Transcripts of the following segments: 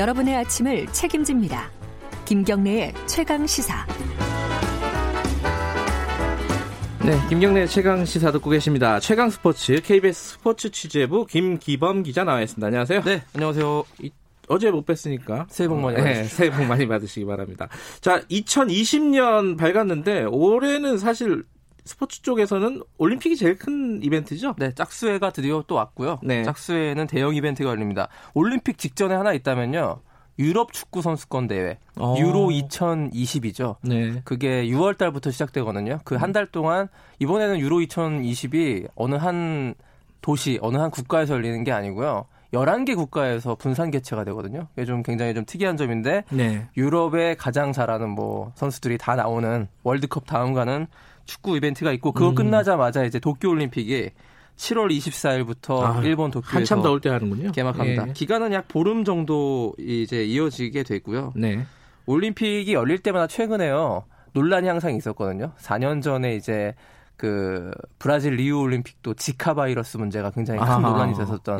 여러분의 아침을 책임집니다. 김경래의 최강시사. 네, 김경래 최강시사 듣고 계십니다. 최강스포츠 KBS 스포츠 취재부 김기범 기자 나와있습니다. 안녕하세요. 네, 안녕하세요. 어제 못 뵀으니까 새해 복 많이 받으시기, 새해 복 많이 받으시기 바랍니다. 자, 2020년 밝았는데 올해는 사실 스포츠 쪽에서는 올림픽이 제일 큰 이벤트죠? 네, 짝수회가 드디어 또 왔고요. 네. 짝수회에는 대형 이벤트가 열립니다. 올림픽 직전에 하나 있다면요. 유럽 축구 선수권 대회, 유로 2020이죠. 네. 그게 6월 달부터 시작되거든요. 그 한 달 동안 이번에는 유로 2020이 어느 한 도시, 어느 한 국가에서 열리는 게 아니고요. 11개 국가에서 분산 개최가 되거든요. 이게 좀 굉장히 좀 특이한 점인데 네. 유럽에 가장 잘하는 뭐 선수들이 다 나오는 월드컵 다음 가는 축구 이벤트가 있고 그거 끝나자마자 이제 도쿄올림픽이 7월 24일부터 일본 도쿄에서 한참 더울 때 하는군요. 개막합니다. 예. 기간은 약 보름 정도 이제 이어지게 되고요. 네. 올림픽이 열릴 때마다 최근에요 논란이 항상 있었거든요. 4년 전에 이제 그 브라질 리우 올림픽도 지카 바이러스 문제가 굉장히 큰 논란이 있었던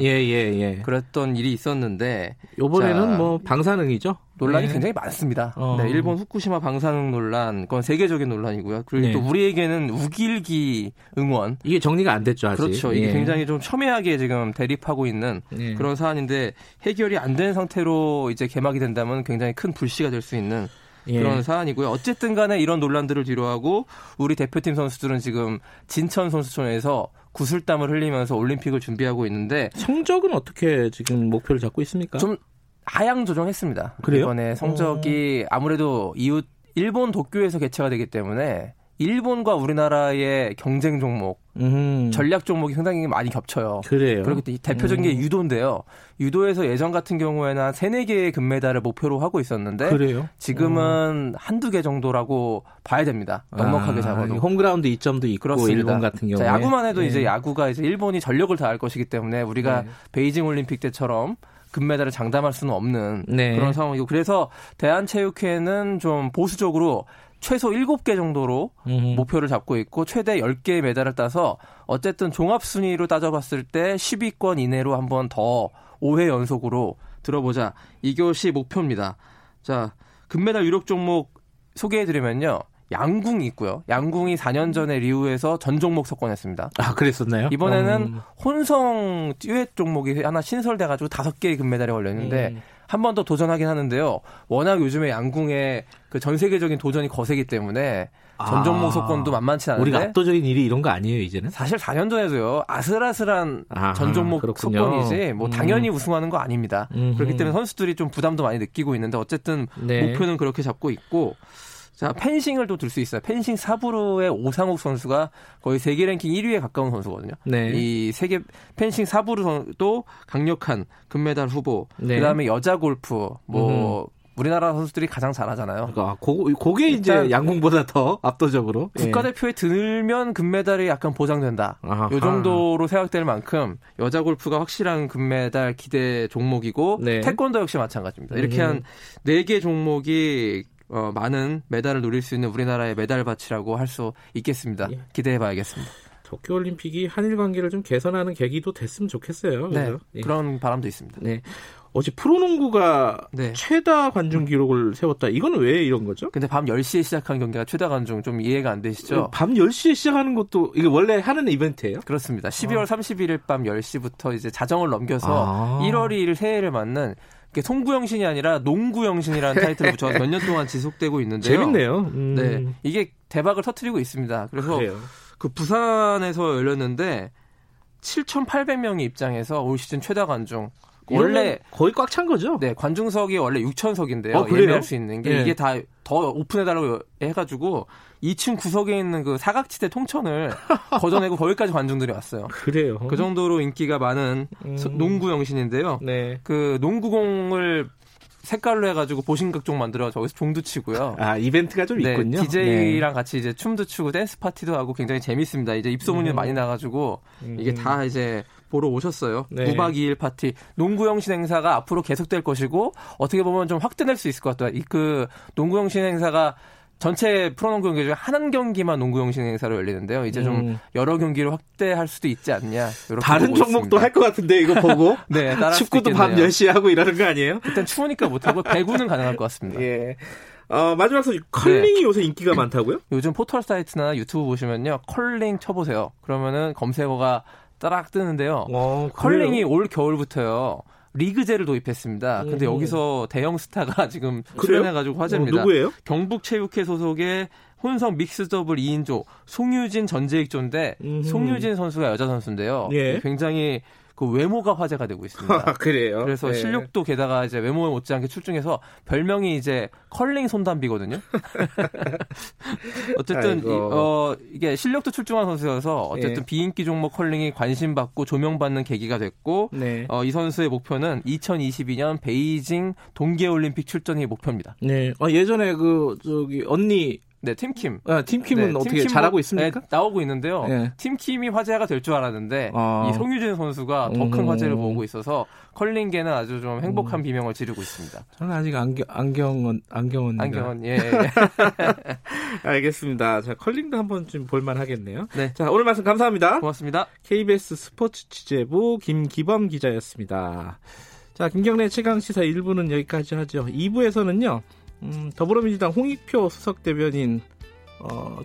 그랬던 일이 있었는데 이번에는 뭐 방사능이죠? 논란이 굉장히 많습니다. 네, 일본 후쿠시마 방사능 논란, 그건 세계적인 논란이고요. 그리고 또 우리에게는 우길기 응원. 이게 정리가 안 됐죠, 아직. 그렇죠. 이게 굉장히 좀 첨예하게 지금 대립하고 있는 그런 사안인데 해결이 안 된 상태로 이제 개막이 된다면 굉장히 큰 불씨가 될 수 있는 그런 사안이고요. 어쨌든 간에 이런 논란들을 뒤로하고 우리 대표팀 선수들은 지금 진천 선수촌에서 구슬땀을 흘리면서 올림픽을 준비하고 있는데 성적은 어떻게 지금 목표를 잡고 있습니까? 좀 하향 조정했습니다. 그래요? 이번에 성적이 아무래도 이웃 일본 도쿄에서 개최가 되기 때문에 일본과 우리나라의 경쟁 종목, 전략 종목이 상당히 많이 겹쳐요. 그래요. 그렇기 대표적인 게 유도인데요. 유도에서 예전 같은 경우에는 한 3-4개의 금메달을 목표로 하고 있었는데 그래요? 지금은 한두 개 정도라고 봐야 됩니다. 넉넉하게 잡아도. 홈그라운드 2점도 있고 그렇습니다. 일본 같은 경우에. 자, 야구만 해도 이제 야구가 이제 일본이 전력을 다할 것이기 때문에 우리가 베이징올림픽 때처럼 금메달을 장담할 수는 없는 그런 상황이고 그래서 대한체육회는 좀 보수적으로 최소 7개 정도로 목표를 잡고 있고 최대 10개의 메달을 따서 어쨌든 종합순위로 따져봤을 때 10위권 이내로 한 번 더 5회 연속으로 들어보자. 이것이 목표입니다. 자, 금메달 유력 종목 소개해드리면요. 양궁이 있고요. 양궁이 4년 전에 리우에서 전 종목 석권했습니다. 아, 그랬었나요? 이번에는 혼성 듀엣 종목이 하나 신설돼가지고 5개의 금메달이 걸렸는데 한 번 더 도전하긴 하는데요. 워낙 요즘에 양궁의 그 전 세계적인 도전이 거세기 때문에 전 종목 석권도 만만치 않은데 우리가 압도적인 일이 이런 거 아니에요 이제는? 사실 4년 전에도요. 아슬아슬한 전 종목 석권이지 뭐 당연히 우승하는 거 아닙니다. 그렇기 때문에 선수들이 좀 부담도 많이 느끼고 있는데 어쨌든 목표는 그렇게 잡고 있고 자, 펜싱을 또 들 수 있어요. 펜싱 사부르의 오상욱 선수가 거의 세계 랭킹 1위에 가까운 선수거든요. 네. 이 세계 펜싱 사부르도 강력한 금메달 후보. 네. 그다음에 여자 골프 뭐 우리나라 선수들이 가장 잘하잖아요. 그러니까 그게 이제 양궁보다 더 압도적으로 국가대표에 들면 금메달이 약간 보장된다. 이 정도로 생각될 만큼 여자 골프가 확실한 금메달 기대 종목이고 태권도 역시 마찬가지입니다. 이렇게 한 4개 종목이 많은 메달을 노릴 수 있는 우리나라의 메달 밭이라고 할 수 있겠습니다. 기대해봐야겠습니다. 도쿄올림픽이 한일 관계를 좀 개선하는 계기도 됐으면 좋겠어요. 네, 그런 바람도 있습니다. 네. 어제 프로농구가 최다 관중 기록을 세웠다. 이건 왜 이런 거죠? 근데 밤 10시에 시작한 경기가 최다 관중 좀 이해가 안 되시죠? 밤 10시에 시작하는 것도 이게 원래 하는 이벤트예요? 그렇습니다. 12월 31일 밤 10시부터 이제 자정을 넘겨서 1월 2일 새해를 맞는 송구영신이 아니라 농구영신이라는 타이틀을 붙여서 몇 년 동안 지속되고 있는데요. 재밌네요. 네, 이게 대박을 터뜨리고 있습니다. 그래서 그 부산에서 열렸는데 7,800명이 입장해서 올 시즌 최다 관중. 원래 거의 꽉 찬 거죠? 네, 관중석이 원래 6,000석인데요. 예매할 수 있는 게 이게 다 더 오픈해달라고 해가지고 2층 구석에 있는 그 사각지대 통천을 걷어내고 거기까지 관중들이 왔어요. 그래요. 그 정도로 인기가 많은 농구 영신인데요. 네. 그 농구공을 색깔로 해가지고 보신각 종 만들어 저기서 종도 치고요. 아, 이벤트가 좀 있군요. DJ랑 같이 이제 춤도 추고 댄스 파티도 하고 굉장히 재밌습니다. 이제 입소문이 많이 나가지고 이게 다 이제 보러 오셨어요. 9박 2일 파티. 농구영신 행사가 앞으로 계속될 것이고 어떻게 보면 좀 확대될 수 있을 것 같아요. 그 농구영신 행사가 전체 프로농구 경기 중에 한 경기만 농구영신 행사로 열리는데요. 이제 좀 여러 경기를 확대할 수도 있지 않냐. 다른 종목도 할 것 같은데 이거 보고. 네, 축구도 밤 10시 하고 이러는 거 아니에요? 그땐 추우니까 못하고 배구는 가능할 것 같습니다. 예. 마지막으로 컬링이 네. 요새 인기가 많다고요? 요즘 포털 사이트나 유튜브 보시면요. 컬링 쳐보세요. 그러면은 검색어가 따락 뜨는데요. 와, 컬링이 올 겨울부터요. 리그제를 도입했습니다. 근데 여기서 대형 스타가 지금 출연해가지고 화제입니다. 누구예요? 경북체육회 소속의 혼성 믹스 더블 2인조 송유진 전재익조인데 송유진 선수가 여자 선수인데요. 예. 굉장히 그 외모가 화제가 되고 있습니다. 그래요? 그래서 네. 실력도 게다가 이제 외모에 못지않게 출중해서 별명이 이제 컬링 손담비거든요. 어쨌든 이게 실력도 출중한 선수여서 어쨌든 네. 비인기 종목 컬링이 관심받고 조명받는 계기가 됐고 네. 이 선수의 목표는 2022년 베이징 동계올림픽 출전이 목표입니다. 네. 예전에 그 저기 언니 네, 팀킴. 팀킴은 네, 어떻게 잘하고 있습니까? 네, 나오고 있는데요. 네. 팀킴이 화제가 될 줄 알았는데 이 송유진 선수가 더 큰 화제를 모으고 있어서 컬링계는 아주 좀 행복한 비명을 지르고 있습니다. 저는 아직 안경은 예. 알겠습니다. 자, 컬링도 한번 좀 볼만 하겠네요. 네. 자, 오늘 말씀 감사합니다. 고맙습니다. KBS 스포츠 취재부 김기범 기자였습니다. 자, 김경래 최강시사 1부는 여기까지 하죠. 2부에서는요. 더불어민주당 홍익표 수석대변인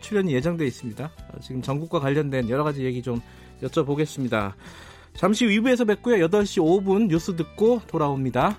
출연이 예정되어 있습니다. 지금 전국과 관련된 여러 가지 얘기 좀 여쭤보겠습니다. 잠시 후 2부에서 뵙고요. 8시 5분 뉴스 듣고 돌아옵니다.